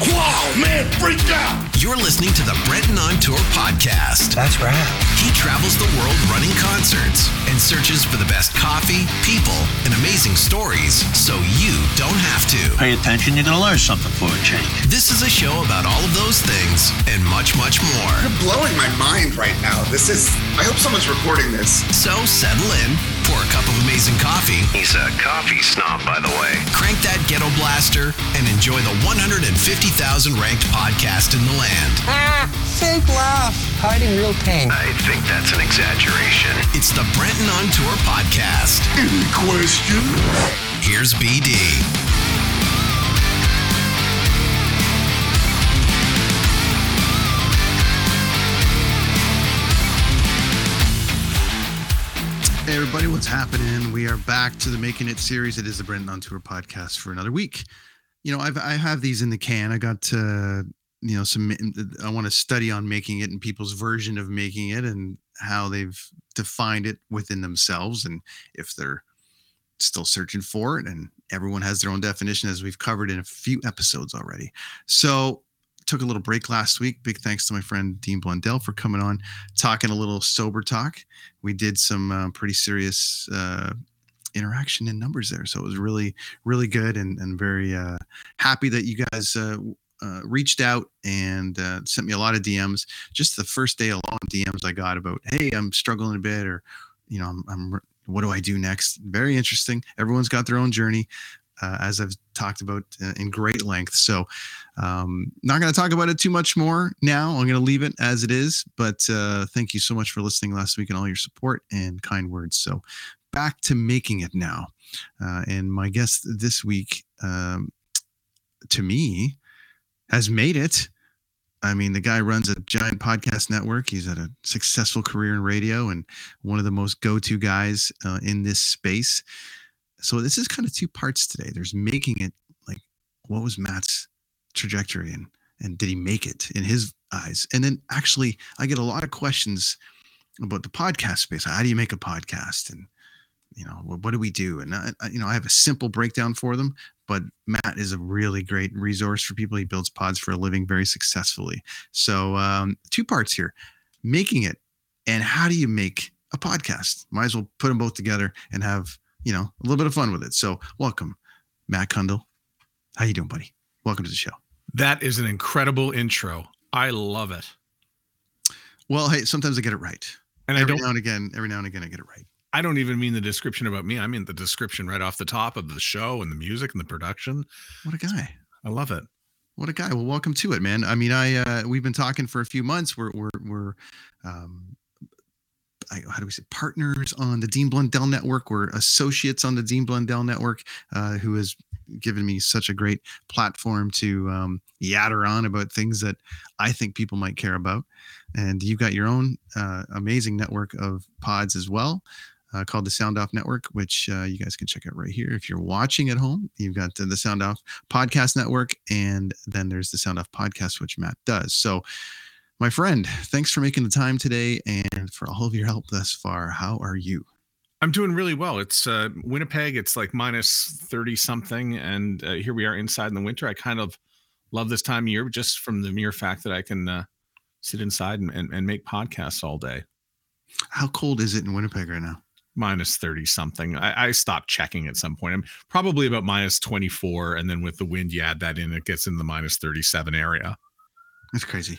Wow, man, freak out! You're listening to the Brenton on Tour podcast. That's right. He travels the world running concerts and searches for the best coffee, people, and amazing stories so you don't have to. Pay attention, you're going to learn something for a change. This is a show about all of those things and much, much more. You're blowing my mind right now. I hope someone's recording this. So settle in, pour a cup of amazing coffee. He's a coffee snob, by the way. Crank that ghetto blaster and enjoy the 150,000 ranked podcast in the land. Ah, fake laugh. Hiding real pain. I think that's an exaggeration. It's the Brenton on Tour podcast. Any question? Here's BD. Hey everybody, what's happening? We are back to the Making It series. It is the Brenton on Tour podcast for another week. You know, I have these in the can. I got to, I want to study on making it and people's version of making it and how they've defined it within themselves and if they're still searching for it. And everyone has their own definition, as we've covered in a few episodes already. So took a little break last week. Big thanks to my friend Dean Blundell for coming on, talking a little sober talk. We did some pretty serious interaction and numbers there, so it was really, really good, and very happy that you guys reached out and sent me a lot of DMs. Just the first day alone, DMs I got about, hey, I'm struggling a bit, or I'm what do I do next? Very interesting. Everyone's got their own journey, as I've talked about in great length. So not going to talk about it too much more now. I'm going to leave it as it is, but thank you so much for listening last week and all your support and kind words. So back to making it now. And my guest this week, to me, has made it. I mean, the guy runs a giant podcast network. He's had a successful career in radio and one of the most go-to guys in this space. So this is kind of two parts today. There's making it, like, what was Matt's trajectory and did he make it in his eyes? And then actually, I get a lot of questions about the podcast space. How do you make a podcast? And what do we do? And I have a simple breakdown for them, but Matt is a really great resource for people. He builds pods for a living very successfully. So two parts here, making it and how do you make a podcast? Might as well put them both together and have, a little bit of fun with it. So welcome, Matt Cundall. How you doing, buddy? Welcome to the show. That is an incredible intro. I love it. Well, hey, sometimes I get it right. And every now and again, I get it right. I don't even mean the description about me. I mean the description right off the top of the show and the music and the production. What a guy. I love it. What a guy. Well, welcome to it, man. I mean, we've been talking for a few months. We're partners on the Dean Blundell Network. We're associates on the Dean Blundell Network, who has given me such a great platform to yatter on about things that I think people might care about. And you've got your own amazing network of pods as well, called the Soundoff Network, which you guys can check out right here. If you're watching at home, you've got the Soundoff Podcast Network, and then there's the Soundoff Podcast, which Matt does. So, my friend, thanks for making the time today and for all of your help thus far. How are you? I'm doing really well. It's Winnipeg. It's like minus 30 something. And here we are inside in the winter. I kind of love this time of year just from the mere fact that I can sit inside and make podcasts all day. How cold is it in Winnipeg right now? Minus 30 something. I stopped checking at some point. I'm probably about minus 24. And then with the wind, you add that in, it gets in the minus 37 area. That's crazy.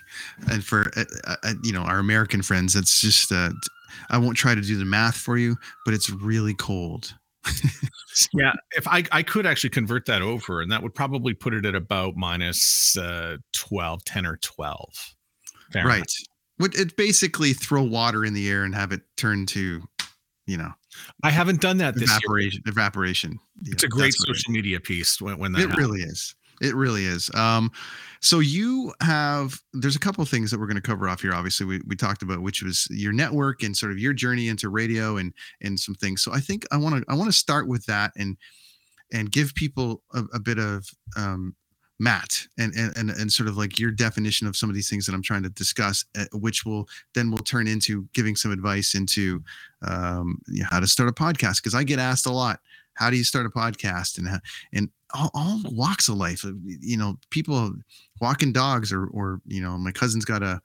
And for, our American friends, that's just, I won't try to do the math for you, but it's really cold. Yeah. If I could actually convert that over, and that would probably put it at about minus 10 or 12. Fahrenheit. Right. Would it basically throw water in the air and have it turn to, I haven't done that this year. Evaporation. It's a great social media piece when that happens. Really is. It really is. So you have, there's a couple of things that we're going to cover off here. Obviously we talked about, which was your network and sort of your journey into radio and some things. So I think I want to start with that and give people a bit of, Matt and sort of like your definition of some of these things that I'm trying to discuss, which will turn into giving some advice into how to start a podcast. Cause I get asked a lot, how do you start a podcast? And all walks of life, you know, people walking dogs or, you know, my cousin's got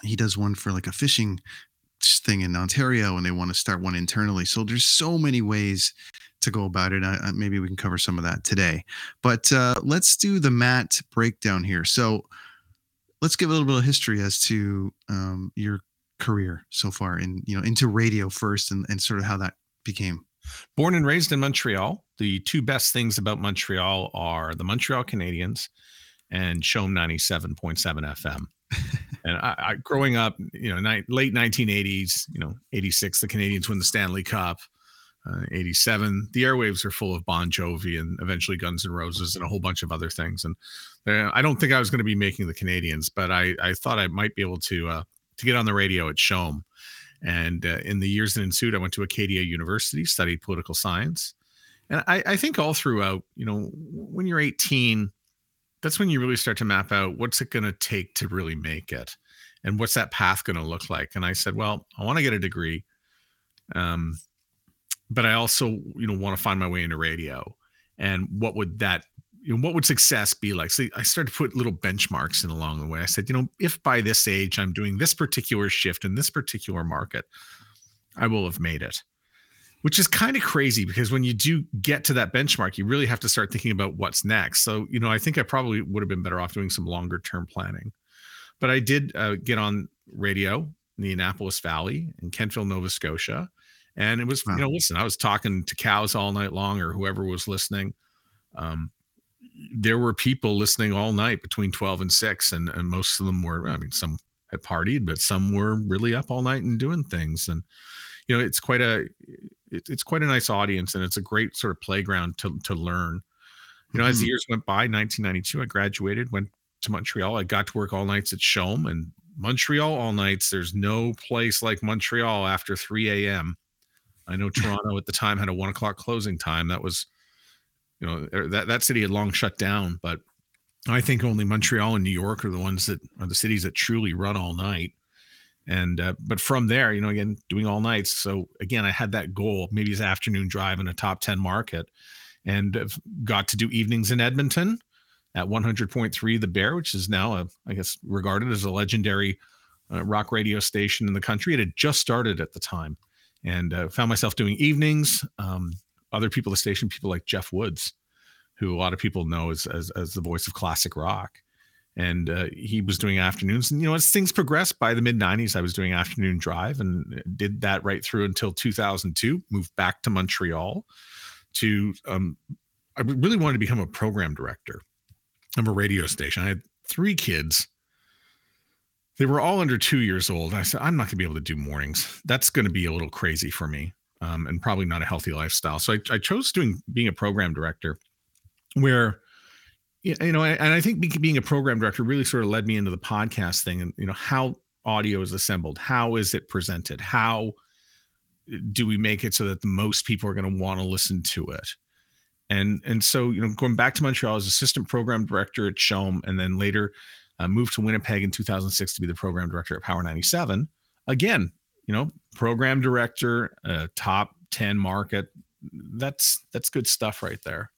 he does one for like a fishing thing in Ontario and they want to start one internally. So there's so many ways to go about it. Maybe we can cover some of that today, but let's do the Matt breakdown here. So let's give a little bit of history as to your career so far and, you know, into radio first and sort of how that became. Born and raised in Montreal. The two best things about Montreal are the Montreal Canadiens and Shom 97.7 FM. And I growing up, you know, late 1980s, you know, 86, the Canadiens win the Stanley Cup. 87, the airwaves were full of Bon Jovi and eventually Guns N' Roses and a whole bunch of other things. And I don't think I was going to be making the Canadiens, but I thought I might be able to get on the radio at Shom. And in the years that ensued, I went to Acadia University, studied political science. And I think all throughout, you know, when you're 18, that's when you really start to map out what's it going to take to really make it and what's that path going to look like. And I said, well, I want to get a degree. But I also, you know, want to find my way into radio and what would success be like? So I started to put little benchmarks in along the way. I said, you know, if by this age I'm doing this particular shift in this particular market, I will have made it, which is kind of crazy because when you do get to that benchmark, you really have to start thinking about what's next. So, you know, I think I probably would have been better off doing some longer term planning, but I did get on radio in the Annapolis Valley in Kentville, Nova Scotia. And it was, you know, listen, I was talking to cows all night long or whoever was listening. There were people listening all night between 12 and 6. And most of them were, I mean, some had partied, but some were really up all night and doing things. And, you know, it's quite a nice audience and it's a great sort of playground to learn. You know, as the years went by, 1992, I graduated, went to Montreal. I got to work all nights at Shom and Montreal all nights. There's no place like Montreal after 3 a.m. I know Toronto at the time had a 1 o'clock closing time. That was, you know, that city had long shut down, but I think only Montreal and New York are the ones that are the cities that truly run all night. And, but from there, you know, again, doing all nights. So again, I had that goal, maybe it's afternoon drive in a top 10 market and got to do evenings in Edmonton at 100.3, The Bear, which is now, I guess, regarded as a legendary rock radio station in the country. It had just started at the time. And found myself doing evenings. Other people at the station, people like Jeff Woods, who a lot of people know as the voice of classic rock. And he was doing afternoons. And, you know, as things progressed by the mid-90s, I was doing afternoon drive and did that right through until 2002, moved back to Montreal to I really wanted to become a program director of a radio station. I had three kids. They were all under 2 years old. I said, I'm not going to be able to do mornings. That's going to be a little crazy for me and probably not a healthy lifestyle. So I chose being a program director where, you know, and I think being a program director really sort of led me into the podcast thing and, you know, how audio is assembled. How is it presented? How do we make it so that the most people are going to want to listen to it? And so, you know, going back to Montreal as assistant program director at Shom and then later, moved to Winnipeg in 2006 to be the program director at Power 97. Again, you know, program director, top 10 market. That's good stuff right there.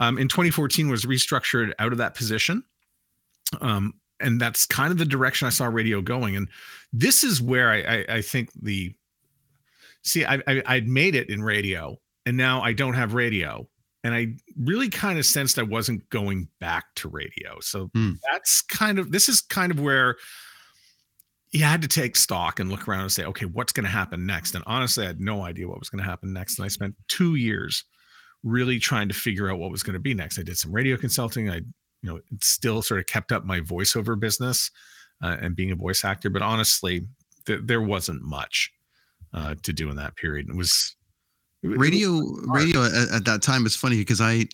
In 2014 was restructured out of that position. And that's kind of the direction I saw radio going. And this is where I think I'd made it in radio and now I don't have radio. And I really kind of sensed I wasn't going back to radio. So this is kind of where you had to take stock and look around and say, okay, what's going to happen next? And honestly, I had no idea what was going to happen next. And I spent 2 years really trying to figure out what was going to be next. I did some radio consulting. I, you know, still sort of kept up my voiceover business and being a voice actor, but honestly, there wasn't much to do in that period. It was, radio at that time is funny because I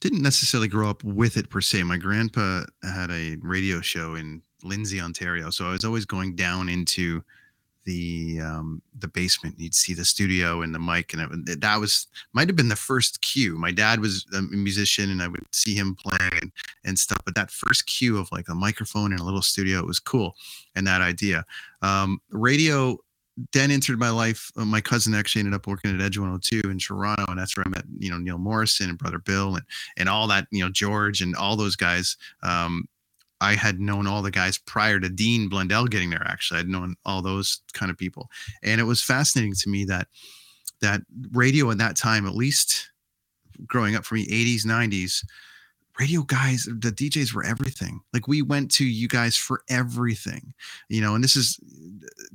didn't necessarily grow up with it per se. My grandpa had a radio show in Lindsay, Ontario, so I was always going down into the basement. You'd see the studio and the mic, and that was might have been the first cue. My dad was a musician, and I would see him playing and stuff. But that first cue of like a microphone in a little studio, it was cool, and that idea. Radio then entered my life. My cousin actually ended up working at Edge 102 in Toronto, and that's where I met, you know, Neil Morrison and Brother Bill and all that, you know, George and all those guys. I had known all the guys prior to Dean Blundell getting there. Actually, I'd known all those kind of people. And it was fascinating to me that radio at that time, at least growing up for me, 80s, 90s, radio guys, the DJs were everything. Like, we went to you guys for everything, you know, and this is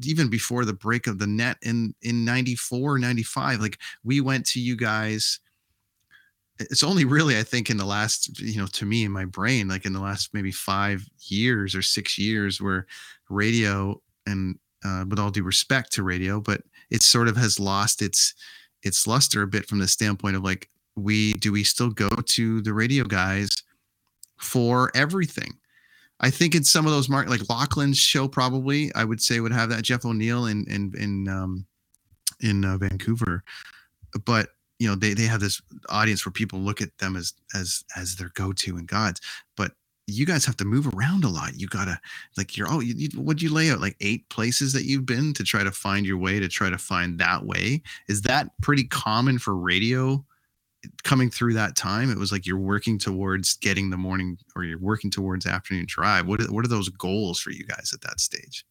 even before the break of the net in 94, 95, like we went to you guys. It's only really, I think, in the last, you know, to me in my brain, like in the last maybe 5 years or 6 years where radio, and with all due respect to radio, but it sort of has lost its luster a bit from the standpoint of like, we still go to the radio guys for everything. I think in some of those markets, like Lachlan's show, probably I would say would have that. Jeff O'Neill in Vancouver, but you know, they have this audience where people look at them as their go-to and gods, but you guys have to move around a lot. You gotta like, what'd you lay out? Like 8 places that you've been to try to find your way, to try to find that way. Is that pretty common for radio coming through that time? It was like, you're working towards getting the morning, or you're working towards afternoon drive. What are those goals for you guys at that stage?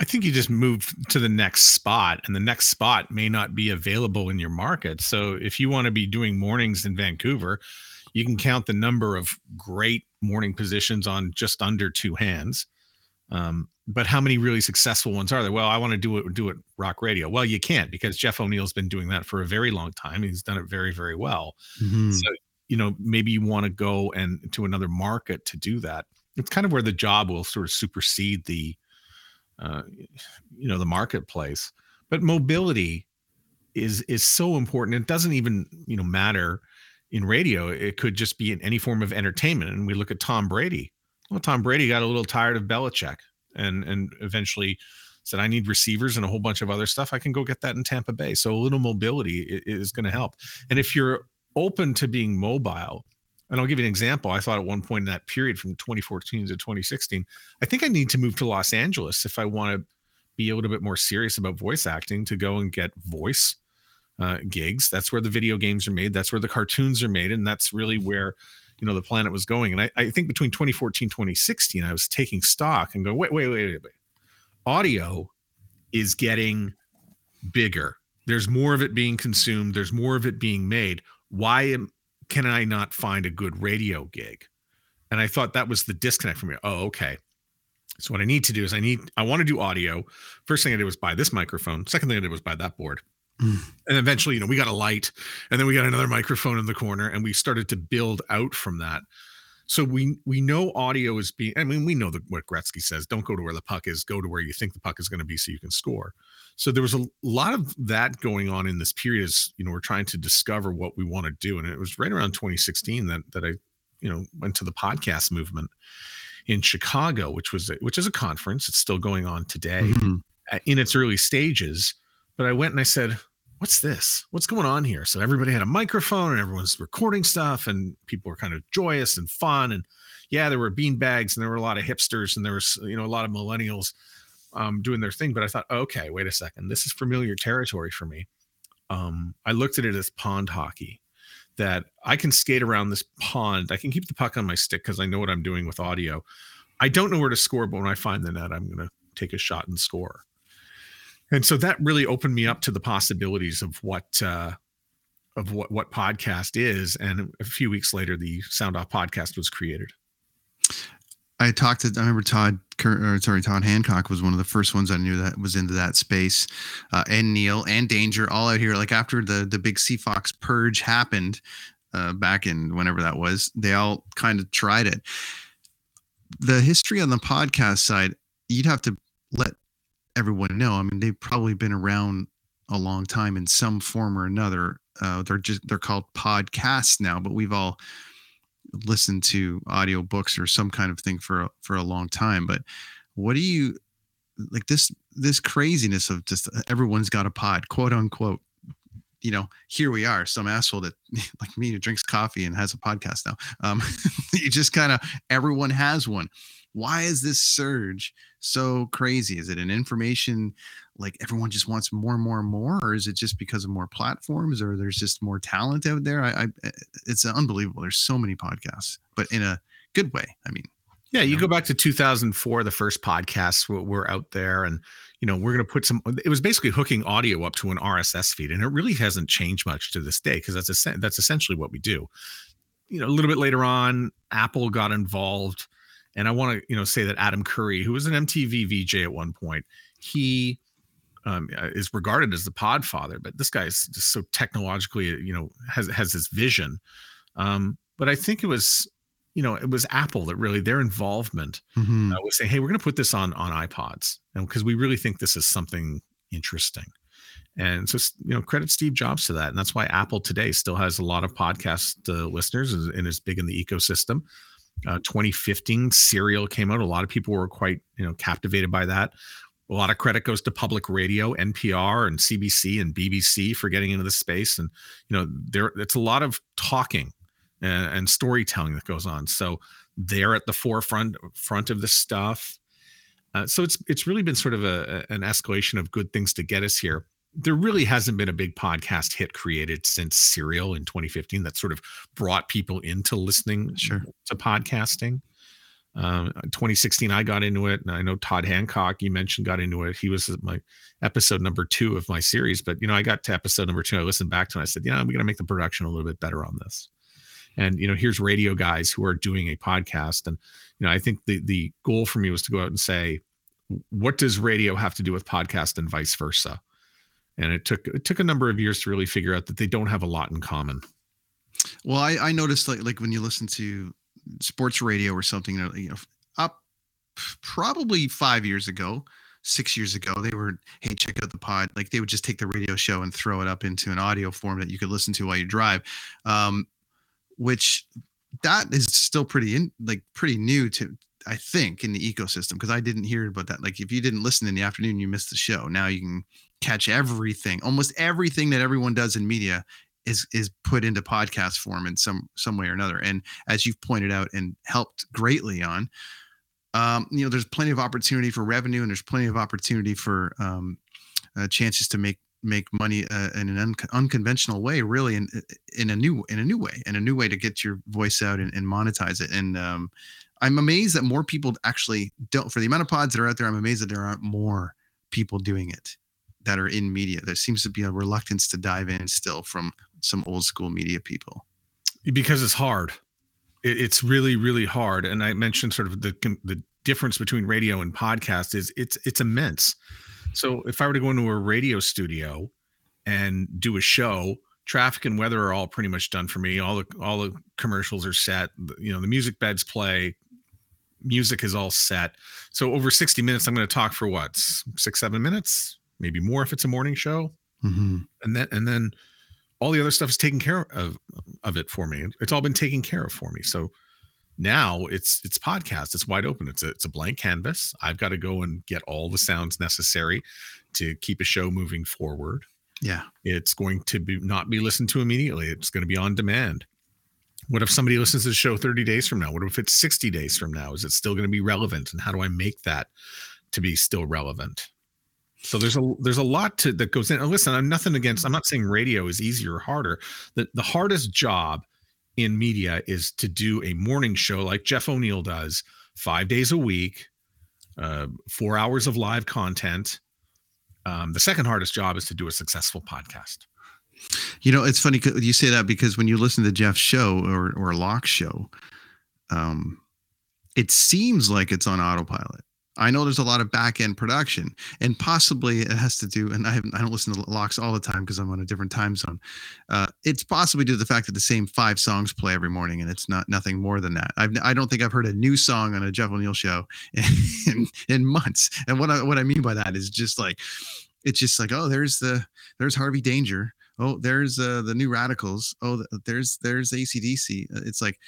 I think you just move to the next spot, and the next spot may not be available in your market. So if you want to be doing mornings in Vancouver, you can count the number of great morning positions on just under 2 hands. But how many really successful ones are there? Well, I want to do it rock radio. Well, you can't, because Jeff O'Neill's been doing that for a very long time, and he's done it very, very well. Mm-hmm. So, you know, maybe you want to go and to another market to do that. It's kind of where the job will sort of supersede the marketplace. But mobility is so important. It doesn't even, you know, matter in radio. It could just be in any form of entertainment. And we look at Tom Brady. Well, Tom Brady got a little tired of Belichick and eventually said, I need receivers and a whole bunch of other stuff. I can go get that in Tampa Bay. So a little mobility is going to help. And if you're open to being mobile, and I'll give you an example. I thought at one point in that period from 2014 to 2016, I think I need to move to Los Angeles if I want to be a little bit more serious about voice acting, to go and get voice gigs. That's where the video games are made. That's where the cartoons are made. And that's really where, you know, the planet was going. And I think between 2014, 2016, I was taking stock and going, wait. Audio is getting bigger. There's more of it being consumed. There's more of it being made. Can I not find a good radio gig? And I thought that was the disconnect for me. Oh, okay. So what I need to do is I want to do audio. First thing I did was buy this microphone. Second thing I did was buy that board. And eventually, you know, we got a light, and then we got another microphone in the corner, and we started to build out from that. So we know audio is being, I mean, we know what Gretzky says, don't go to where the puck is, go to where you think the puck is going to be so you can score. So there was a lot of that going on in this period as, you know, we're trying to discover what we want to do. And it was right around 2016 that I, you know, went to the podcast movement in Chicago, which is a conference. It's still going on today in its early stages. But I went and I said, what's this? What's going on here? So everybody had a microphone and everyone's recording stuff, and people were kind of joyous and fun. And yeah, there were beanbags, and there were a lot of hipsters, and there was, you know, a lot of millennials doing their thing. But I thought, okay, wait a second. This is familiar territory for me. I looked at it as pond hockey, that I can skate around this pond. I can keep the puck on my stick because I know what I'm doing with audio. I don't know where to score, but when I find the net, I'm going to take a shot and score. And so that really opened me up to the possibilities of what podcast is. And a few weeks later, the Soundoff Podcast was created. I remember Todd Hancock was one of the first ones I knew that was into that space, and Neil and Danger, all out here. Like after the big Sea Fox purge happened back in whenever that was, they all kind of tried it. The history on the podcast side, you'd have to let everyone know. I mean, they've probably been around a long time in some form or another. They're called podcasts now, but we've all listen to audiobooks or some kind of thing for a long time. But what do you like this craziness of just everyone's got a pod, quote unquote, you know, here we are, some asshole that like me who drinks coffee and has a podcast now. You just kind of, everyone has one. Why is this surge so crazy? Is it an information, like everyone just wants more and more and more, or is it just because of more platforms, or there's just more talent out there? It's unbelievable. There's so many podcasts, but in a good way. I mean, yeah, you go back to 2004, the first podcasts were out there, and you know, we're going to put some, it was basically hooking audio up to an RSS feed, and it really hasn't changed much to this day, because that's essentially what we do. You know, a little bit later on, Apple got involved, and I want to, you know, say that Adam Curry, who was an MTV VJ at one point, he is regarded as the podfather, but this guy is just so technologically, you know, has this vision. But I think it was, you know, it was Apple that really, their involvement was saying, hey, we're going to put this on iPods, and because we really think this is something interesting. And so, you know, credit Steve Jobs to that. And that's why Apple today still has a lot of podcast listeners and is big in the ecosystem. 2015, Serial came out. A lot of people were quite, you know, captivated by that. A lot of credit goes to public radio, NPR and CBC and BBC for getting into the space. And, you know, it's a lot of talking and storytelling that goes on. So they're at the forefront of this stuff. So it's really been sort of an escalation of good things to get us here. There really hasn't been a big podcast hit created since Serial in 2015 that sort of brought people into listening to podcasting. 2016, I got into it, and I know Todd Hancock, you mentioned, got into it. He was my episode number 2 of my series, but you know, I got to episode number 2. I listened back to it. And I said, you know, we're going to make the production a little bit better on this. And, you know, here's radio guys who are doing a podcast. And, you know, I think the goal for me was to go out and say, what does radio have to do with podcast and vice versa? And it took a number of years to really figure out that they don't have a lot in common. Well, I noticed like when you listen to sports radio or something, you know, up probably 6 years ago, they were, hey, check out the pod. Like they would just take the radio show and throw it up into an audio form that you could listen to while you drive. Which that is still pretty new to, I think, in the ecosystem, because I didn't hear about that. Like if you didn't listen in the afternoon, you missed the show. Now you can catch everything. Almost everything that everyone does in media is put into podcast form in some way or another. And as you've pointed out and helped greatly on, you know, there's plenty of opportunity for revenue, and there's plenty of opportunity for chances to make money in an unconventional way, really, in a new way to get your voice out and monetize it. And I'm amazed that more people actually don't, for the amount of pods that are out there, I'm amazed that there aren't more people doing it that are in media. There seems to be a reluctance to dive in still from some old school media people. Because it's hard. It's really, really hard. And I mentioned sort of the difference between radio and podcast is it's immense. So if I were to go into a radio studio and do a show, traffic and weather are all pretty much done for me. All the commercials are set. You know, the music beds play. Music is all set. So over 60 minutes, I'm going to talk for 6-7 minutes, maybe more if it's a morning show. Mm-hmm. And then all the other stuff is taken care of it for me. It's all been taken care of for me. So now it's podcast. It's wide open. It's a blank canvas. I've got to go and get all the sounds necessary to keep a show moving forward. Yeah. It's going to not be listened to immediately. It's going to be on demand. What if somebody listens to the show 30 days from now? What if it's 60 days from now? Is it still going to be relevant? And how do I make that to be still relevant? So there's a lot that goes in. And listen, I'm not saying radio is easier or harder. The hardest job in media is to do a morning show like Jeff O'Neill does 5 days a week, 4 hours of live content. The second hardest job is to do a successful podcast. You know, it's funny you say that, because when you listen to Jeff's show or Locke's show, it seems like it's on autopilot. I know there's a lot of back end production, and possibly it has to do, and I don't listen to Locks all the time because I'm on a different time zone. It's possibly due to the fact that the same 5 songs play every morning, and it's nothing more than that. I don't think I've heard a new song on a Jeff O'Neill show in months. And what I mean by that is it's just like, oh, there's Harvey Danger. Oh, there's the New Radicals. Oh, there's AC/DC. It's like,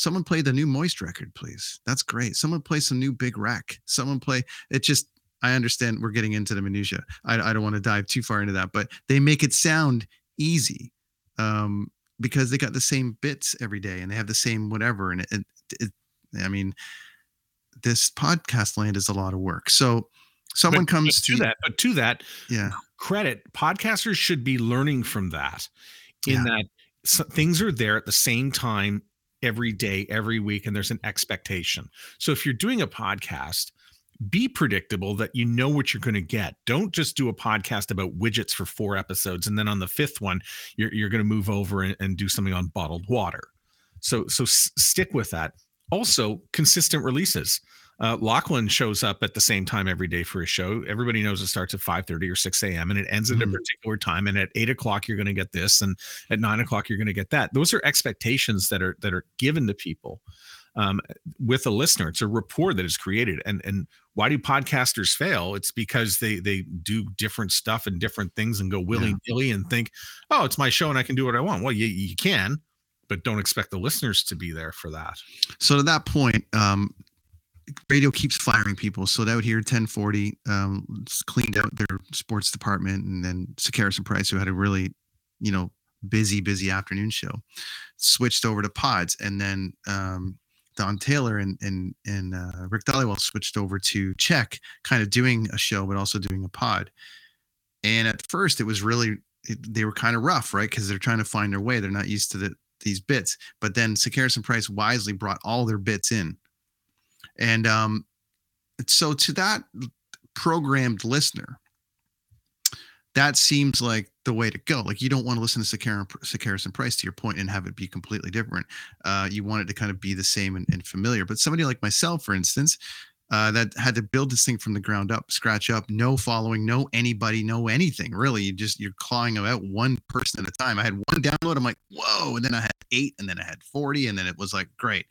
Someone play the new Moist record, please. That's great. Someone play some new Big Rack. Someone play it. Just, I understand we're getting into the minutia. I don't want to dive too far into that, but they make it sound easy because they got the same bits every day and they have the same whatever. And I mean, this podcast land is a lot of work. So someone comes to that, but to that credit, podcasters should be learning from that in that things are there at the same time every day, every week, and there's an expectation. So if you're doing a podcast, be predictable that you know what you're going to get. Don't just do a podcast about widgets for 4 episodes, and then on the 5th one, you're going to move over and do something on bottled water. So stick with that. Also, consistent releases. Lachlan shows up at the same time every day for a show. Everybody knows it starts at 5:30 or 6 a.m. and it ends at a particular time. And at 8 o'clock, you're going to get this. And at 9 o'clock, you're going to get that. Those are expectations that are given to people with a listener. It's a rapport that is created. And why do podcasters fail? It's because they do different stuff and different things and go willy-nilly and think, oh, it's my show and I can do what I want. Well, you can, but don't expect the listeners to be there for that. So to that point, radio keeps firing people. So that would hear 1040 cleaned out their sports department, and then Sakaris and Price, who had a really, busy afternoon show, switched over to pods. And then Don Taylor and Rick Dollywell switched over to Check, kind of doing a show, but also doing a pod. And at first it was really, they were kind of rough, right? Because they're trying to find their way. They're not used to these bits. But then Sakaris and Price wisely brought all their bits in. And so to that programmed listener, that seems like the way to go. Like, you don't want to listen to Sakaris and Price, to your point, and have it be completely different. You want it to kind of be the same and familiar. But somebody like myself, for instance, that had to build this thing from the ground up, scratch up, no following, no anybody, no anything, really. You're clawing out one person at a time. I had one download. I'm like, whoa. And then I had 8, and then I had 40. And then it was like, great.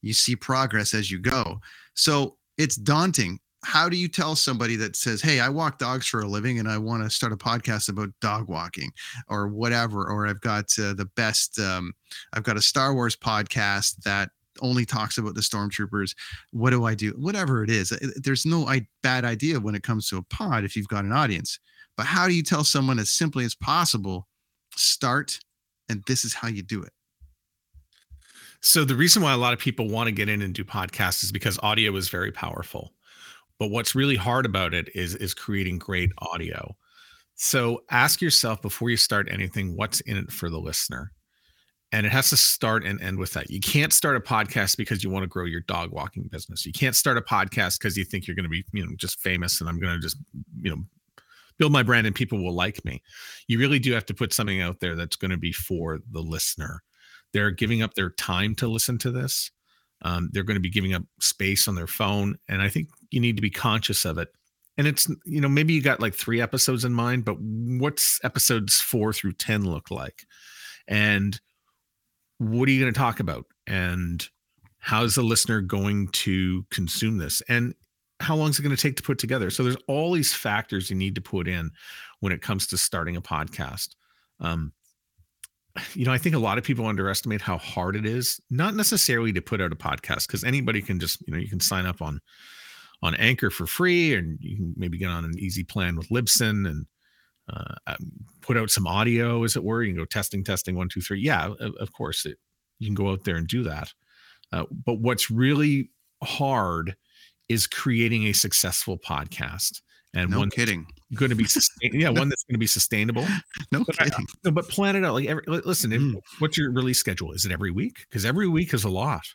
You see progress as you go. So it's daunting. How do you tell somebody that says, hey, I walk dogs for a living and I want to start a podcast about dog walking or whatever, or I've got the best, I've got a Star Wars podcast that only talks about the stormtroopers. What do I do? Whatever it is. There's no bad idea when it comes to a pod if you've got an audience. But how do you tell someone as simply as possible, start, and this is how you do it? So the reason why a lot of people want to get in and do podcasts is because audio is very powerful. But what's really hard about it is creating great audio. So ask yourself before you start anything, what's in it for the listener? And it has to start and end with that. You can't start a podcast because you want to grow your dog walking business. You can't start a podcast because you think you're going to be, just famous and I'm going to just, build my brand and people will like me. You really do have to put something out there that's going to be for the listener. They're giving up their time to listen to this. They're going to be giving up space on their phone. And I think you need to be conscious of it. And it's, maybe you got like 3 episodes in mind, but what's episodes 4 through 10 look like? And what are you going to talk about? And how's the listener going to consume this? And how long is it going to take to put together? So there's all these factors you need to put in when it comes to starting a podcast. I think a lot of people underestimate how hard it is, not necessarily to put out a podcast, because anybody can just, you can sign up on Anchor for free, and you can maybe get on an easy plan with Libsyn and put out some audio, as it were. You can go testing, 1, 2, 3. Yeah, of course, you can go out there and do that. But what's really hard is creating a successful podcast. And no one kidding. Going to be one that's going to be sustainable. No kidding. But plan it out. Like, what's your release schedule? Is it every week? Because every week is a lot.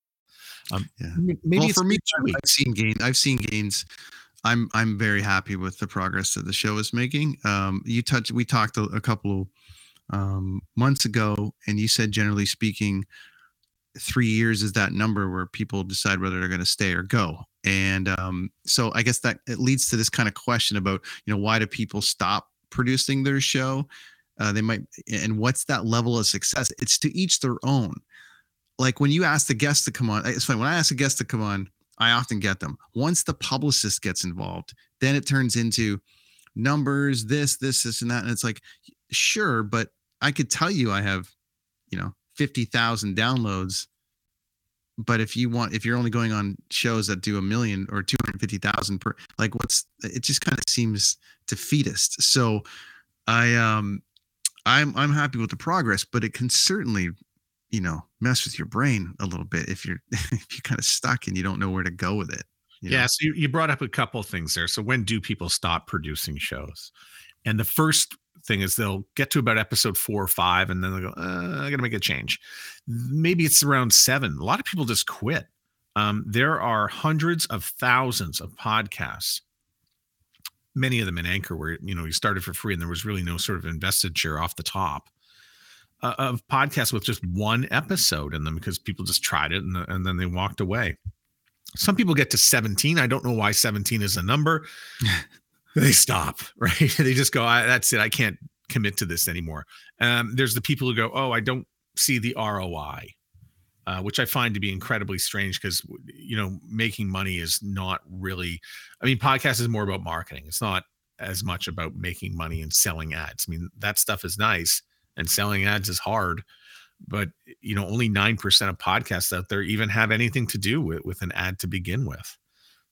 For me, I've seen gains. I'm very happy with the progress that the show is making. We talked a couple months ago, and you said, generally speaking, 3 years is that number where people decide whether they're going to stay or go. And so I guess that it leads to this kind of question about, you know, why do people stop producing their show? They might, and what's that level of success? It's to each their own. Like when you ask the guests to come on, it's funny, when I ask the guests to come on, I often get them. Once the publicist gets involved, then it turns into numbers, this, and that. And it's like, sure, but I could tell you I have, you know, 50,000 downloads. But if you're only going on shows that do 1 million or 250,000 per, like it just kind of seems defeatist. So I'm happy with the progress, but it can certainly, you know, mess with your brain a little bit if you're kind of stuck and you don't know where to go with it. You know? So you brought up a couple of things there. So when do people stop producing shows? And the first thing is they'll get to about episode 4 or 5 and then they'll go, I got to make a change. Maybe it's around 7. A lot of people just quit. There are hundreds of thousands of podcasts, many of them in Anchor, where, you know, you started for free and there was really no sort of investiture off the top of podcasts with just one episode in them because people just tried it and then they walked away. Some people get to 17. I don't know why 17 is a number. They stop, right? They just go, that's it. I can't commit to this anymore. There's the people who go, I don't see the ROI, which I find to be incredibly strange because, you know, making money is not really, I mean, podcast is more about marketing. It's not as much about making money and selling ads. I mean, that stuff is nice and selling ads is hard, but, you know, only 9% of podcasts out there even have anything to do with an ad to begin with.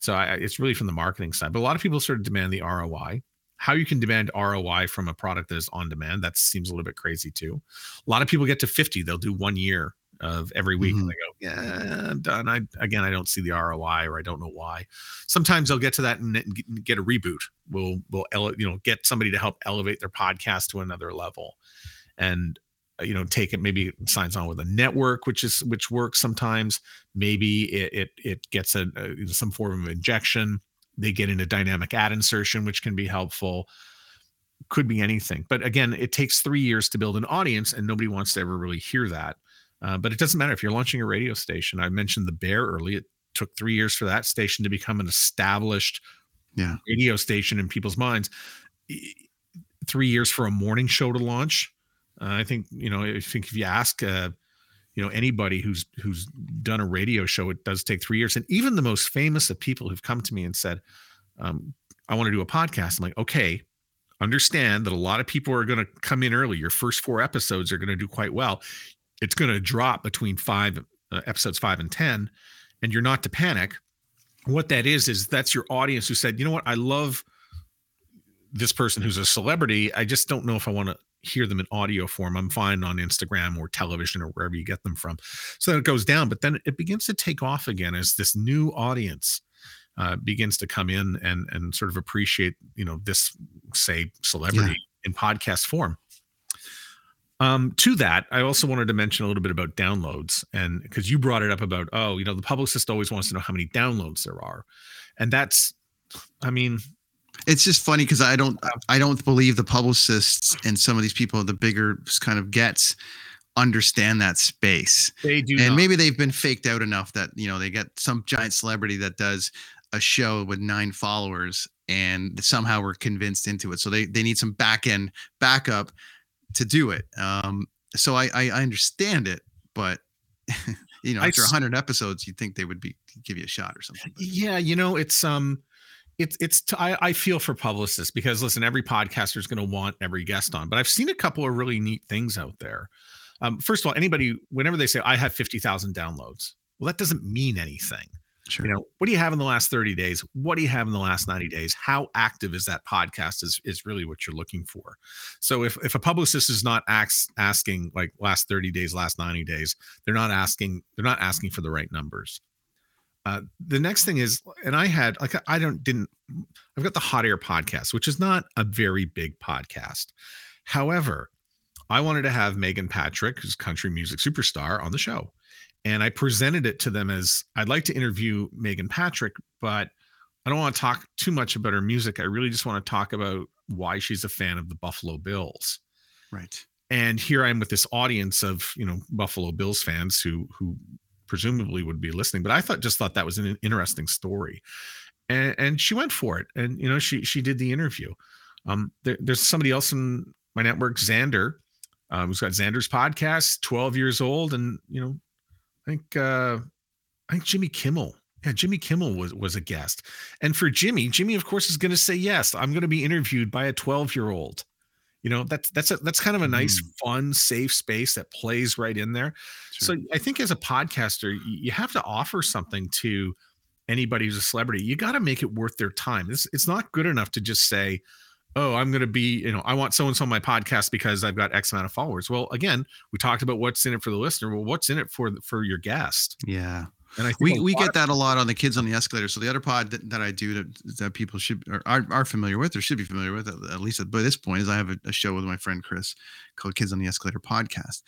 So it's really from the marketing side, but a lot of people sort of demand the ROI. How you can demand ROI from a product that is on demand, that seems a little bit crazy too. A lot of people get to 50, they'll do 1 year of every week and they go, I'm done. I don't see the ROI or I don't know why. Sometimes they'll get to that and get a reboot. We'll get somebody to help elevate their podcast to another level and, you know, take it, maybe it signs on with a network, which works sometimes. Maybe it gets some form of injection. They get into dynamic ad insertion, which can be helpful. Could be anything. But again, it takes 3 years to build an audience and nobody wants to ever really hear that. But it doesn't matter if you're launching a radio station. I mentioned the Bear early. It took 3 years for that station to become an established radio station in people's minds. 3 years for a morning show to launch. I think if you ask, anybody who's done a radio show, it does take 3 years. And even the most famous of people who've come to me and said, I want to do a podcast. I'm like, okay, understand that a lot of people are going to come in early. Your first 4 episodes are going to do quite well. It's going to drop between episodes 5 and 10. And you're not to panic. What that is that's your audience who said, you know what? I love this person who's a celebrity. I just don't know if I want to hear them in audio form. I'm fine on Instagram or television or wherever you get them from. So then it goes down, but then it begins to take off again as this new audience begins to come in and sort of appreciate, you know, this, say, celebrity in podcast form. To that, I also wanted to mention a little bit about downloads, and because you brought it up about, the publicist always wants to know how many downloads there are. And that's, I mean, it's just funny because I don't believe the publicists and some of these people, the bigger kind of gets, understand that space. They do, and maybe they've been faked out enough that, you know, they get some giant celebrity that does a show with 9 followers, and somehow we're convinced into it. So they need some backup to do it. So I understand it, but. You know, after 100 episodes, you'd think they would give you a shot or something. But. Yeah, you know, I feel for publicists because, listen, every podcaster is going to want every guest on, but I've seen a couple of really neat things out there. First of all, anybody, whenever they say I have 50,000 downloads, well, that doesn't mean anything. Sure. You know, what do you have in the last 30 days? What do you have in the last 90 days? How active is that podcast is really what you're looking for. So if a publicist is not asking like last 30 days, last 90 days, they're not asking for the right numbers. The next thing is, and I had like, I've got the Hot Air podcast, which is not a very big podcast. However, I wanted to have Megan Patrick, who's a country music superstar, on the show. And I presented it to them as, I'd like to interview Megan Patrick, but I don't want to talk too much about her music. I really just want to talk about why she's a fan of the Buffalo Bills. Right. And here I am with this audience of, you know, Buffalo Bills fans who presumably would be listening. But I thought that was an interesting story. And she went for it. And, you know, she did the interview. There's somebody else in my network, Xander, who's got Xander's podcast, 12 years old. And, you know, I think Jimmy Kimmel. Yeah, Jimmy Kimmel was a guest. And for Jimmy, of course, is going to say, yes, I'm going to be interviewed by a 12-year-old. You know, that's kind of a nice, fun, safe space that plays right in there. Sure. So I think as a podcaster, you have to offer something to anybody who's a celebrity. You got to make it worth their time. It's not good enough to just say, oh, I'm going to be, you know, I want so-and-so on my podcast because I've got X amount of followers. Well, again, we talked about what's in it for the listener. Well, what's in it for your guest? Yeah. And I think we get that a lot on the Kids on the Escalator. So the other pod that I do that people should are familiar with or should be familiar with, at least by this point, is I have a show with my friend Chris called Kids on the Escalator Podcast.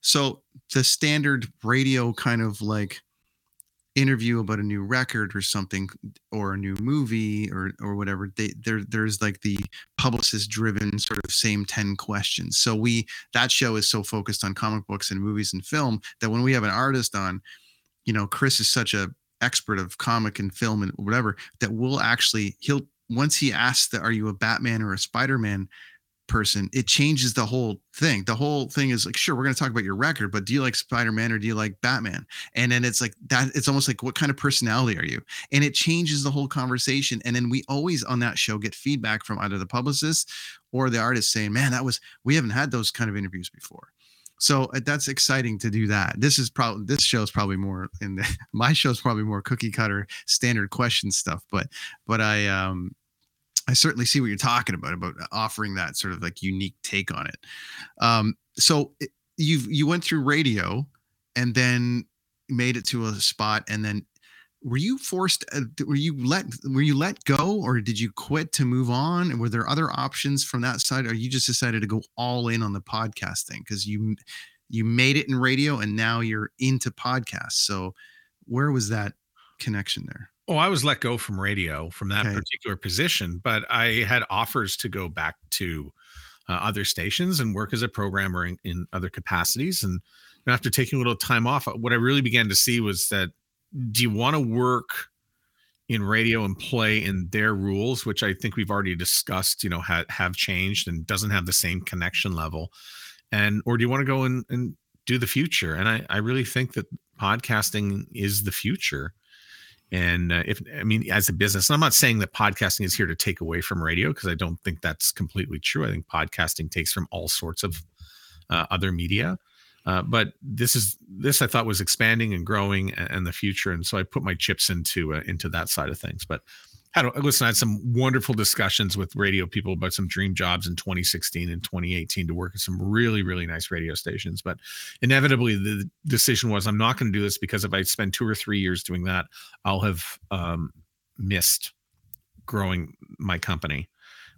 So the standard radio kind of like interview about a new record or something or a new movie or whatever, there's like the publicist driven sort of same 10 questions. So that show is so focused on comic books and movies and film that when we have an artist on, you know, Chris is such a expert of comic and film and whatever that he'll once he asks that, are you a Batman or a Spider-Man person? It changes the whole thing. The whole thing is like, sure, we're going to talk about your record, but do you like Spider-Man or do you like Batman? And then it's like that. It's almost like, what kind of personality are you? And it changes the whole conversation. And then we always on that show get feedback from either the publicist or the artist saying, man, we haven't had those kind of interviews before. So that's exciting to do that. This show's probably more my show's probably more cookie cutter standard question stuff, but I certainly see what you're talking about offering that sort of like unique take on it. So you went through radio and then made it to a spot, and then were you forced? Were you let go, or did you quit to move on? And were there other options from that side, or you just decided to go all in on the podcast thing because you made it in radio and now you're into podcasts? So where was that connection there? Oh, I was let go from radio from that particular position, but I had offers to go back to other stations and work as a programmer in other capacities. And after taking a little time off, what I really began to see was that. Do you want to work in radio and play in their rules, which I think we've already discussed, you know, have changed and doesn't have the same connection level, or do you want to go and do the future? And I really think that podcasting is the future. And as a business, and I'm not saying that podcasting is here to take away from radio, because I don't think that's completely true. I think podcasting takes from all sorts of other media. But this I thought was expanding and growing and the future. And so I put my chips into that side of things. But I had some wonderful discussions with radio people about some dream jobs in 2016 and 2018 to work at some really, really nice radio stations. But inevitably the decision was, I'm not going to do this, because if I spend 2 or 3 years doing that, I'll have missed growing my company,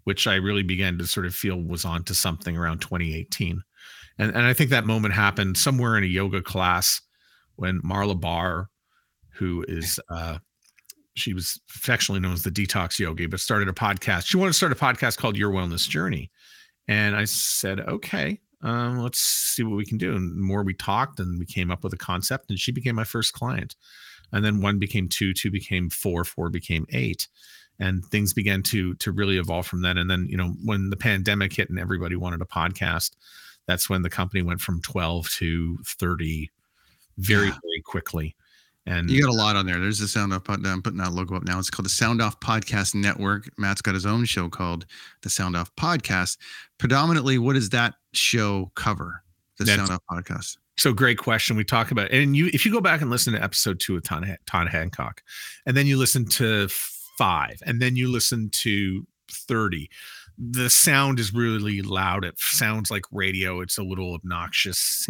which I really began to sort of feel was onto something around 2018. And I think that moment happened somewhere in a yoga class when Marla Barr, who is, she was affectionately known as the Detox Yogi, but started a podcast. She wanted to start a podcast called Your Wellness Journey. And I said, okay, let's see what we can do. And the more we talked, and we came up with a concept, and she became my first client. And then 1 became 2 became 4 became 8. And things began to really evolve from that. And then, you know, when the pandemic hit and everybody wanted a podcast, that's when the company went from 12 to 30 very, very quickly. And you got a lot on there. There's the Soundoff Podcast. I'm putting that logo up now. It's called the Soundoff Podcast Network. Matt's got his own show called the Soundoff Podcast. Predominantly, what does that show cover? The Soundoff Podcast. So great question. We talk about, and if you go back and listen to episode 2 with Todd Hancock, and then you listen to 5, and then you listen to 30. The sound is really loud. It sounds like radio. It's a little obnoxious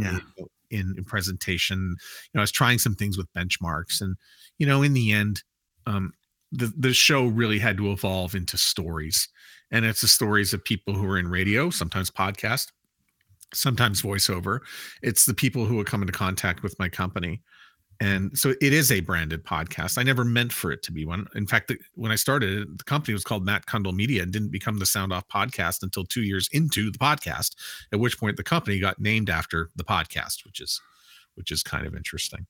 in presentation. You know, I was trying some things with benchmarks, and, you know, in the end, the show really had to evolve into stories. And it's the stories of people who are in radio, sometimes podcast, sometimes voiceover. It's the people who would come into contact with my company. And so it is a branded podcast. I never meant for it to be one. In fact, when I started it, the company was called Matt Cundall Media and didn't become the Soundoff Podcast until 2 years into the podcast, at which point the company got named after the podcast, which is kind of interesting.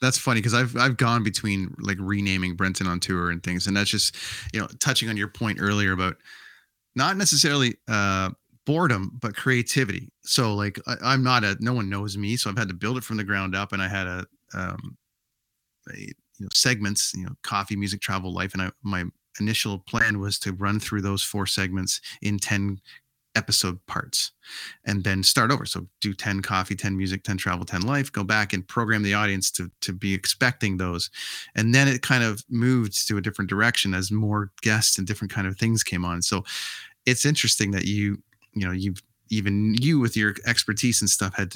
That's funny because I've gone between like renaming Brenton on Tour and things. And that's just, you know, touching on your point earlier about not necessarily boredom, but creativity. So like I'm not no one knows me. So I've had to build it from the ground up. And I had segments, coffee, music, travel, life. And my initial plan was to run through those 4 segments in 10 episode parts and then start over. So do 10 coffee, 10 music, 10 travel, 10 life, go back and program the audience to be expecting those. And then it kind of moved to a different direction as more guests and different kind of things came on. So it's interesting that you with your expertise and stuff had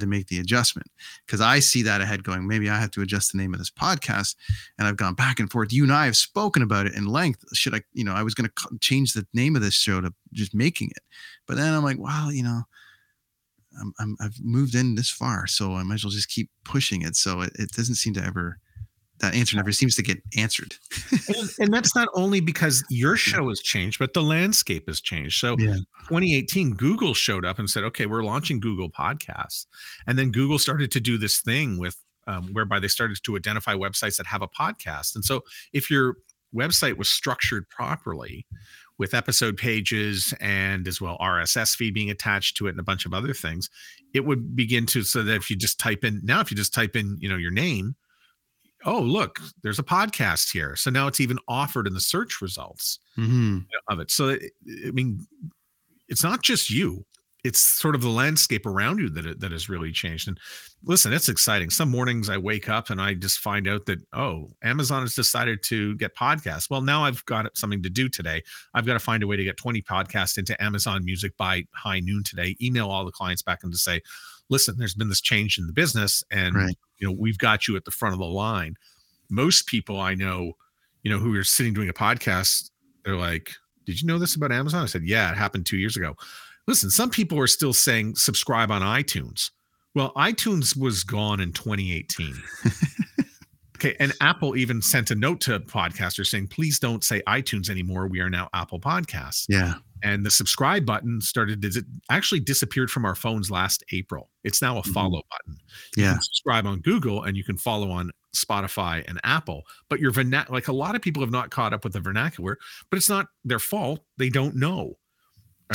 to make the adjustment, because I see that ahead going, maybe I have to adjust the name of this podcast. And I've gone back and forth. You and I have spoken about it in length. Should I, I was going to change the name of this show to just Making It, but then I'm like, wow, I've moved in this far, so I might as well just keep pushing it. So it doesn't seem to ever, that answer never seems to get answered. And that's not only because your show has changed, but the landscape has changed. So 2018, Google showed up and said, okay, we're launching Google Podcasts. And then Google started to do this thing with whereby they started to identify websites that have a podcast. And so if your website was structured properly with episode pages and as well RSS feed being attached to it and a bunch of other things, it would begin to, so that if you just type in, your name, oh, look, there's a podcast here. So now it's even offered in the search results of it. So, I mean, it's not just you. It's sort of the landscape around you that has really changed. And listen, it's exciting. Some mornings I wake up and I just find out that, oh, Amazon has decided to get podcasts. Well, now I've got something to do today. I've got to find a way to get 20 podcasts into Amazon Music by high noon today. Email all the clients back and to say, listen, there's been this change in the business and, we've got you at the front of the line. Most people I know, who are sitting doing a podcast, they're like, did you know this about Amazon? I said, yeah, it happened 2 years ago. Listen, some people are still saying subscribe on iTunes. Well, iTunes was gone in 2018. Okay. And Apple even sent a note to podcasters saying, please don't say iTunes anymore. We are now Apple Podcasts. Yeah. And the subscribe button disappeared from our phones last April. It's now a follow button. You can subscribe on Google and you can follow on Spotify and Apple, but your a lot of people have not caught up with the vernacular, but it's not their fault. They don't know.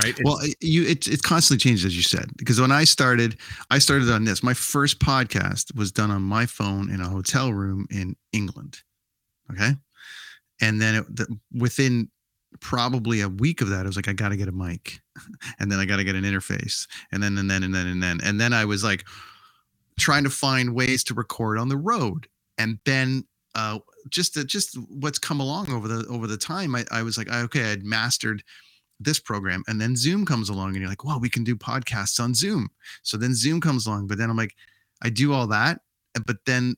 Right. Well, it constantly changes, as you said, because when I started on this, my first podcast was done on my phone in a hotel room in England. Okay. And then within probably a week of that, I was like, I got to get a mic, and then I got to get an interface. And then I was like trying to find ways to record on the road. And then, just what's come along over the time, I was like, okay, I'd mastered this program. And then Zoom comes along and you're like, wow, we can do podcasts on Zoom. So then Zoom comes along, but then I'm like, I do all that. But then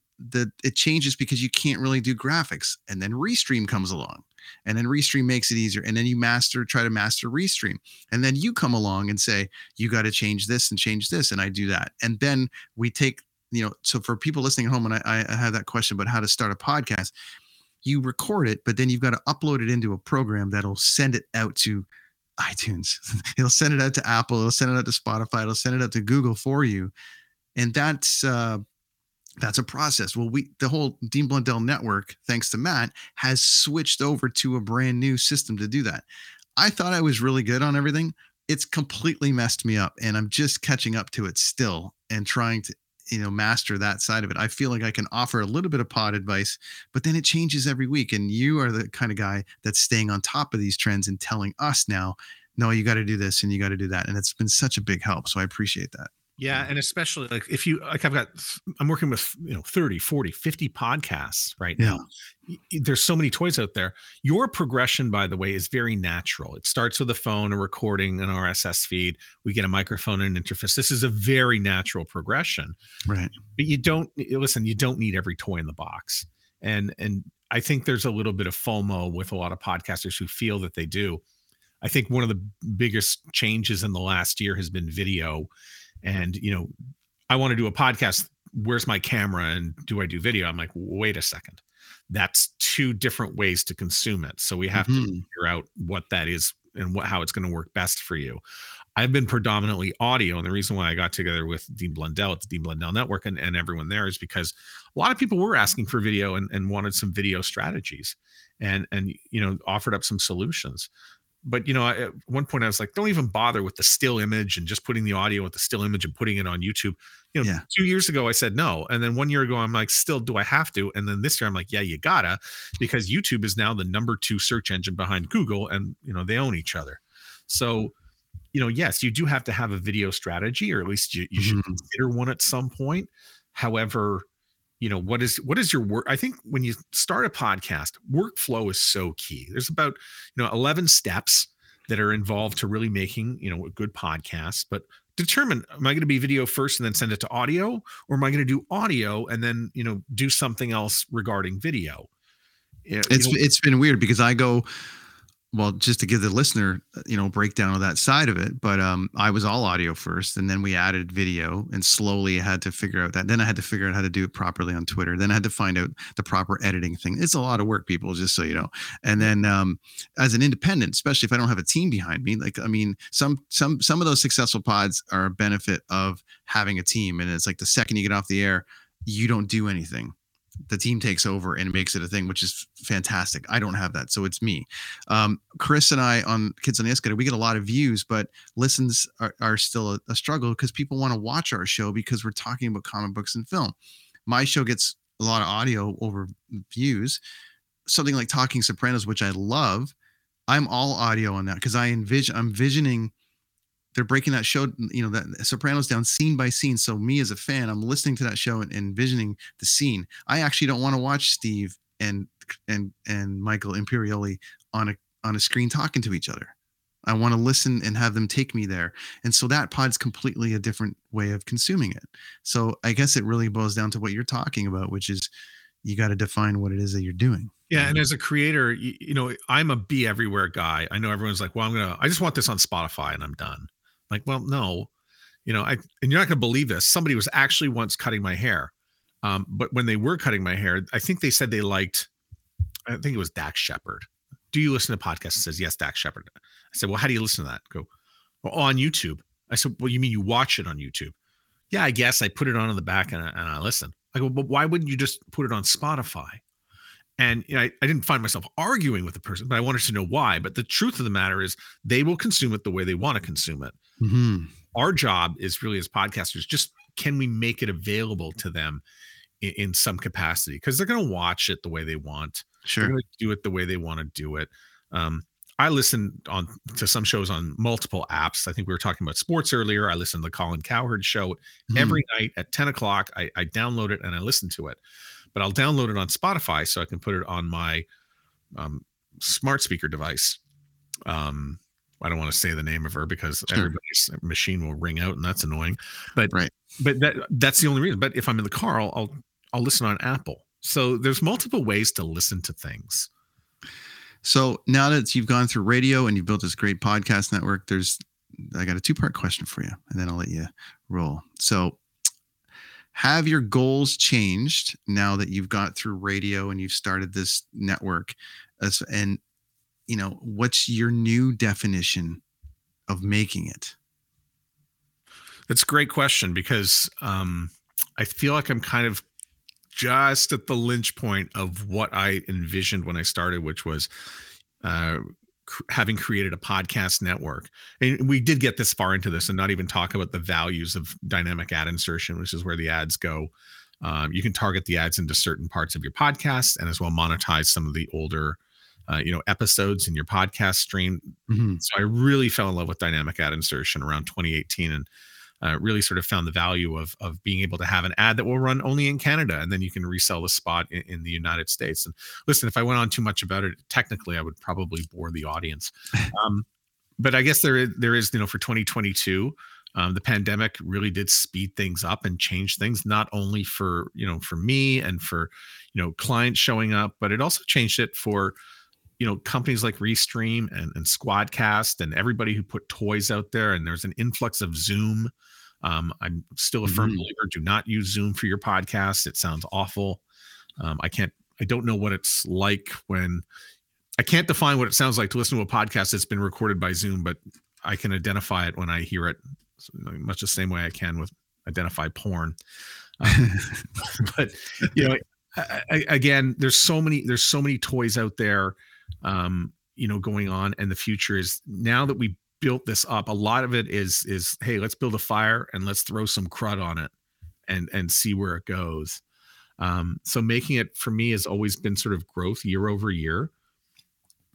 it changes because you can't really do graphics. And then Restream comes along. And then Restream makes it easier. And then you try to master Restream. And then you come along and say, you got to change this. And I do that. And then we take, so for people listening at home, and I have that question about how to start a podcast, you record it, but then you've got to upload it into a program that'll send it out to iTunes. It'll send it out to Apple. It'll send it out to Spotify. It'll send it out to Google for you. And that's a process. Well, the whole Dean Blundell network, thanks to Matt, has switched over to a brand new system to do that. I thought I was really good on everything. It's completely messed me up, and I'm just catching up to it still and trying to, master that side of it. I feel like I can offer a little bit of pod advice, but then it changes every week. And you are the kind of guy that's staying on top of these trends and telling us now, no, you got to do this and you got to do that. And it's been such a big help. So I appreciate that. Yeah. And especially like if you, like I'm working with, 30, 40, 50 podcasts right now. There's so many toys out there. Your progression, by the way, is very natural. It starts with a phone, a recording, an RSS feed. We get a microphone and an interface. This is a very natural progression. Right. But you don't need every toy in the box. And I think there's a little bit of FOMO with a lot of podcasters who feel that they do. I think one of the biggest changes in the last year has been video. And, I want to do a podcast where's my camera and do I do video? I'm like, wait a second. That's two different ways to consume it. So we have to figure out what that is and what, how it's going to work best for you. I've been predominantly audio. And the reason why I got together with Dean Blundell at the Dean Blundell Network and everyone there is because a lot of people were asking for video and wanted some video strategies and, you know, offered up some solutions. But, you know, at one point I was like, don't even bother with the still image and just putting the audio with the still image and putting it on YouTube. You know, 2 years ago I said no. And then 1 year ago I'm like, still, do I have to? And then this year I'm like, yeah, you gotta, because YouTube is now the #2 search engine behind Google and, you know, they own each other. So, you know, yes, you do have to have a video strategy, or at least you should consider one at some point. However, you know, what is your work? I think when you start a podcast, workflow is so key. There's about, you know, 11 steps that are involved to really making, you know, a good podcast, but determine, am I going to be video first and then send it to audio, or am I going to do audio and then, you know, do something else regarding video? It's been weird because I go, well, just to give the listener, you know, breakdown of that side of it. But I was all audio first, and then we added video, and slowly I had to figure out that. Then I had to figure out how to do it properly on Twitter. Then I had to find out the proper editing thing. It's a lot of work, people, just so you know. And then as an independent, especially if I don't have a team behind me, like, I mean, some of those successful pods are a benefit of having a team. And it's like the second you get off the air, you don't do anything. The team takes over and makes it a thing, which is fantastic. I don't have that. So it's me. Chris and I on Kids on the Escalator, we get a lot of views, but listens are still a struggle because people want to watch our show because we're talking about comic books and film. My show gets a lot of audio over views. Something like Talking Sopranos, which I love. I'm all audio on that because I'm visioning. They're breaking that show, you know, that Sopranos down scene by scene. So me as a fan, I'm listening to that show and envisioning the scene. I actually don't want to watch Steve and Michael Imperioli on a screen talking to each other. I want to listen and have them take me there. And so that pod's completely a different way of consuming it. So I guess it really boils down to what you're talking about, which is you got to define what it is that you're doing. Yeah. And as a creator, you know, I'm a be everywhere guy. I know everyone's like, well, I just want this on Spotify and I'm done. Like, well, no, you know, and you're not going to believe this. Somebody was actually once cutting my hair. But when they were cutting my hair, I think they said they liked, I think it was Dax Shepard. Do you listen to podcasts? It says, yes, Dax Shepard. I said, well, how do you listen to that? Go, well, on YouTube. I said, well, you mean you watch it on YouTube? Yeah, I guess I put it on in the back and I listen. I go, but why wouldn't you just put it on Spotify? And you know, I didn't find myself arguing with the person, but I wanted to know why. But the truth of the matter is they will consume it the way they want to consume it. Mm-hmm. Our job is really as podcasters, just can we make it available to them in some capacity? Because they're going to watch it the way they want. Sure. They're going to do it the way they want to do it. I listen to some shows on multiple apps. I think we were talking about sports earlier. I listen to the Colin Cowherd show every night at 10 o'clock. I download it and I listen to it. But I'll download it on Spotify so I can put it on my smart speaker device. I don't want to say the name of her because everybody's machine will ring out and that's annoying. But that's the only reason. But if I'm in the car, I'll listen on Apple. So there's multiple ways to listen to things. So now that you've gone through radio and you've built this great podcast network, I got a two-part question for you, and then I'll let you roll. So have your goals changed now that you've got through radio and you've started this network? And, you know, what's your new definition of making it? That's a great question because I feel like I'm kind of just at the lynch point of what I envisioned when I started, which was having created a podcast network. And we did get this far into this and not even talk about the values of dynamic ad insertion, which is where the ads go. You can target the ads into certain parts of your podcast and as well monetize some of the older episodes in your podcast stream. Mm-hmm. So I really fell in love with dynamic ad insertion around 2018 and really sort of found the value of being able to have an ad that will run only in Canada. And then you can resell the spot in the United States. And listen, if I went on too much about it, technically I would probably bore the audience. But I guess there is, you know, for 2022, the pandemic really did speed things up and change things, not only for, you know, for me and for, you know, clients showing up, but it also changed it for, you know, companies like Restream and Squadcast and everybody who put toys out there. And there's an influx of Zoom I'm still a firm believer. Do not use Zoom for your podcast. It sounds awful. I don't know what it's like when I can't define what it sounds like to listen to a podcast that's been recorded by Zoom, but I can identify it when I hear it, much the same way I can with identify porn. But you know, again, there's so many toys out there, going on, and the future is now that we built this up. A lot of it is, hey, let's build a fire and let's throw some crud on it and see where it goes. So making it for me has always been sort of growth year over year,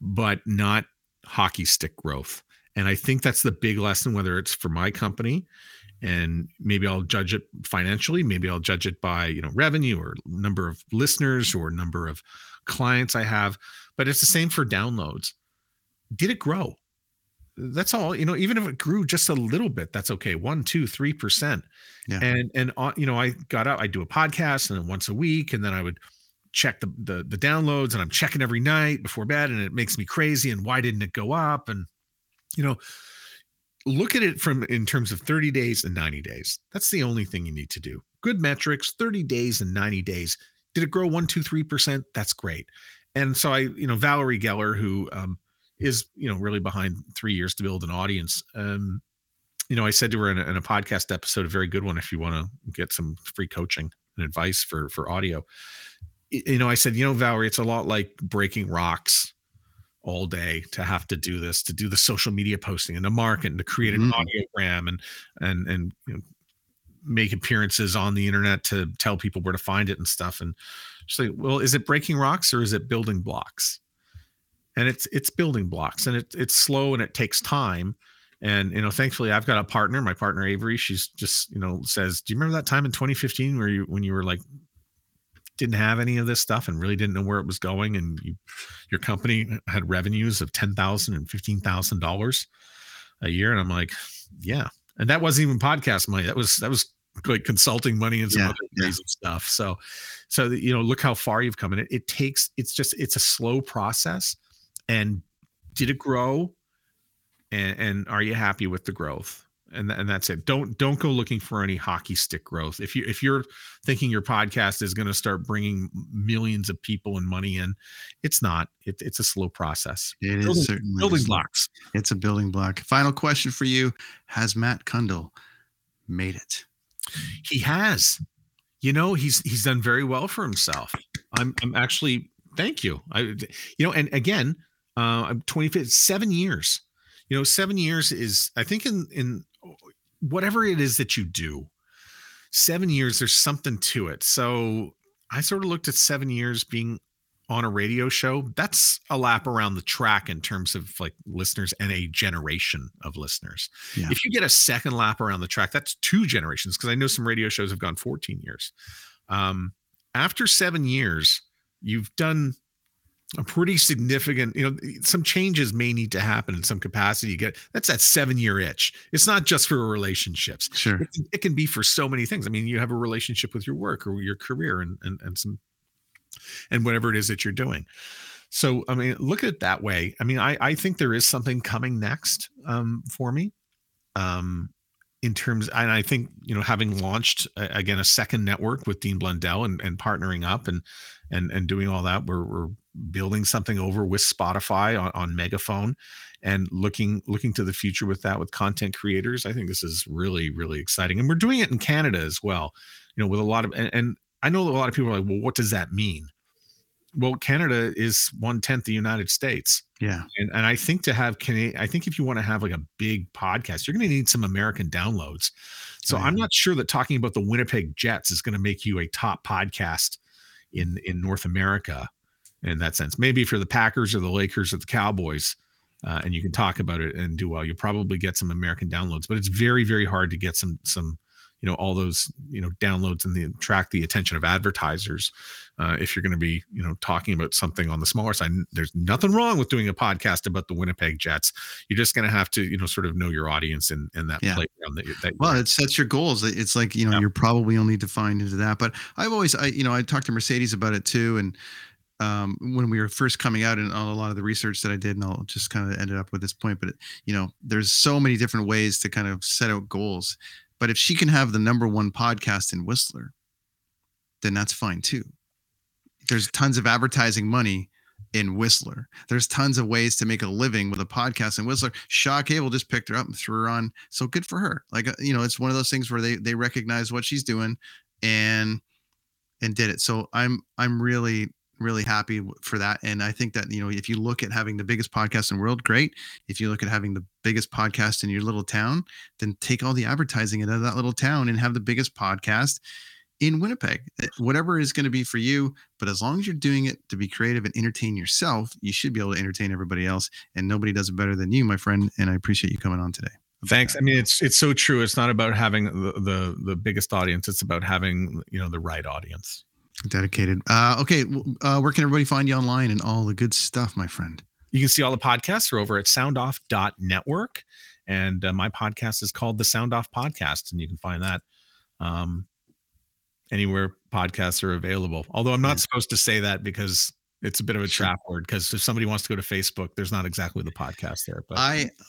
but not hockey stick growth. And I think that's the big lesson, whether it's for my company, and maybe I'll judge it financially, maybe I'll judge it by, revenue or number of listeners or number of clients I have, but it's the same for downloads. Did it grow? That's all, even if it grew just a little bit, that's okay. 1, 2, 3%. Yeah. And I got out, I do a podcast and then once a week, and then I would check the downloads, and I'm checking every night before bed, and it makes me crazy. And why didn't it go up? And, look at it in terms of 30 days and 90 days. That's the only thing you need to do. Good metrics, 30 days and 90 days. Did it grow 1, 2, 3%? That's great. And so I, Valerie Geller, who, is, really behind 3 years to build an audience. I said to her in a podcast episode, a very good one, if you want to get some free coaching and advice for audio, I said, Valerie, it's a lot like breaking rocks all day to have to do this, to do the social media posting and the market and to create an audiogram and make appearances on the internet to tell people where to find it and stuff. And she's like, well, is it breaking rocks or is it building blocks? And it's building blocks, and it's slow and it takes time. And, thankfully I've got a partner, my partner, Avery, she's just, says, do you remember that time in 2015 where when you were like, didn't have any of this stuff and really didn't know where it was going, and your company had revenues of $10,000 and $15,000 a year? And I'm like, yeah. And that wasn't even podcast money. That was like consulting money and some other crazy stuff. So, look how far you've come. And it's a slow process. And did it grow? And are you happy with the growth? And that's it. Don't go looking for any hockey stick growth. If you're thinking your podcast is going to start bringing millions of people and money in, it's not. It's a slow process. Building blocks. It's a building block. Final question for you: has Matt Kundle made it? He has. He's done very well for himself. I'm actually. Thank you. And again. I'm 25, 7 years, 7 years is, I think in whatever it is that you do, 7 years, there's something to it. So I sort of looked at 7 years being on a radio show. That's a lap around the track in terms of like listeners and a generation of listeners. Yeah. If you get a second lap around the track, that's two generations. Cause I know some radio shows have gone 14 years. After 7 years, you've done a pretty significant, some changes may need to happen in some capacity. You get that's that 7 year itch. It's not just for relationships. Sure. It can be for so many things. I mean, you have a relationship with your work or your career and whatever it is that you're doing. So, I mean, look at it that way. I mean, I think there is something coming next for me in terms. And I think, having launched again, a second network with Dean Blundell and partnering up and doing all that, we're building something over with Spotify on Megaphone and looking to the future with that, with content creators. I think this is really, really exciting. And we're doing it in Canada as well, with a lot of, and I know a lot of people are like, well, what does that mean? Well, Canada is 1/10 the United States. Yeah. And I think if you want to have like a big podcast, you're going to need some American downloads. So I'm not sure that talking about the Winnipeg Jets is going to make you a top podcast in North America in that sense. Maybe if you're the Packers or the Lakers or the Cowboys and you can talk about it and do well, you'll probably get some American downloads, but it's very, very hard to get some, all those, downloads and attract the attention of advertisers. If you're going to be, talking about something on the smaller side, there's nothing wrong with doing a podcast about the Winnipeg Jets. You're just going to have to, sort of know your audience and that playground that well, it sets your goals. It's like, you're probably only defined into that, but I've always, I talked to Mercedes about it too. And, when we were first coming out and a lot of the research that I did, and I'll just kind of ended up with this point, but there's so many different ways to kind of set out goals. But if she can have the number one podcast in Whistler, then that's fine too. There's tons of advertising money in Whistler. There's tons of ways to make a living with a podcast in Whistler. Shaw Cable just picked her up and threw her on. So good for her. Like, you know, it's one of those things where they recognize what she's doing and did it. So I'm really, really happy for that. And I think that, you know, if you look at having the biggest podcast in the world, great. If you look at having the biggest podcast in your little town, then take all the advertising out of that little town and have the biggest podcast in Winnipeg, whatever is going to be for you. But as long as you're doing it to be creative and entertain yourself, you should be able to entertain everybody else. And nobody does it better than you, my friend. And I appreciate you coming on today. Thanks. I mean, it's so true. It's not about having the biggest audience. It's about having, you know, the right audience. Dedicated. Okay. Where can everybody find you online and all the good stuff, my friend? You can see all the podcasts are over at soundoff.network. And my podcast is called the Soundoff Podcast. And you can find that, anywhere podcasts are available. Although I'm not supposed to say that because it's a bit of a trap word, because if somebody wants to go to Facebook, there's not exactly the podcast there. But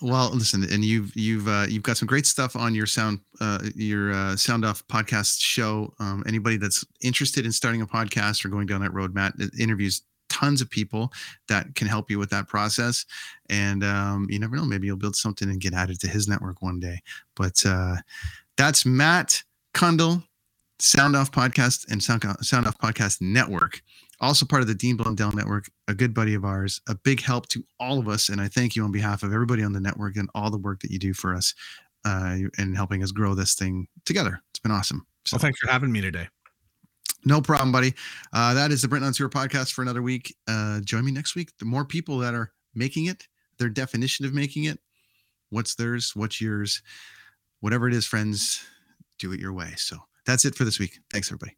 listen, and you've got some great stuff on your Soundoff podcast show. Anybody that's interested in starting a podcast or going down that road, Matt interviews tons of people that can help you with that process. And you never know, maybe you'll build something and get added to his network one day. But that's Matt Kundle. Soundoff Podcast and Soundoff Podcast Network, also part of the Dean Blundell Network, a good buddy of ours, a big help to all of us. And I thank you on behalf of everybody on the network and all the work that you do for us and helping us grow this thing together. It's been awesome. So, well, thanks for having me today. No problem, buddy. That is the Brenton on Tour podcast for another week. Join me next week. The more people that are making it, their definition of making it, what's theirs, what's yours, whatever it is, friends, do it your way. So that's it for this week. Thanks, everybody.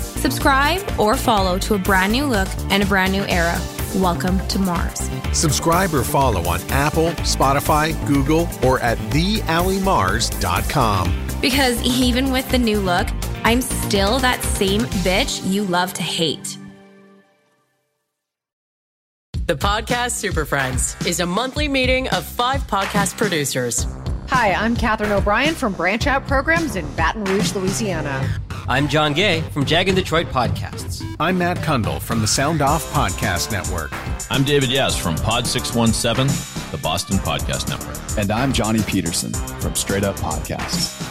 Subscribe or follow to a brand new look and a brand new era. Welcome to Mars. Subscribe or follow on Apple, Spotify, Google, or at theallymars.com. Because even with the new look, I'm still that same bitch you love to hate. The Podcast Super Friends is a monthly meeting of five podcast producers. Hi, I'm Catherine O'Brien from Branch Out Programs in Baton Rouge, Louisiana. I'm John Gay from Jag and Detroit Podcasts. I'm Matt Kundle from the Sound Off Podcast Network. I'm David Yes from Pod 617, the Boston Podcast Network. And I'm Johnny Peterson from Straight Up Podcasts.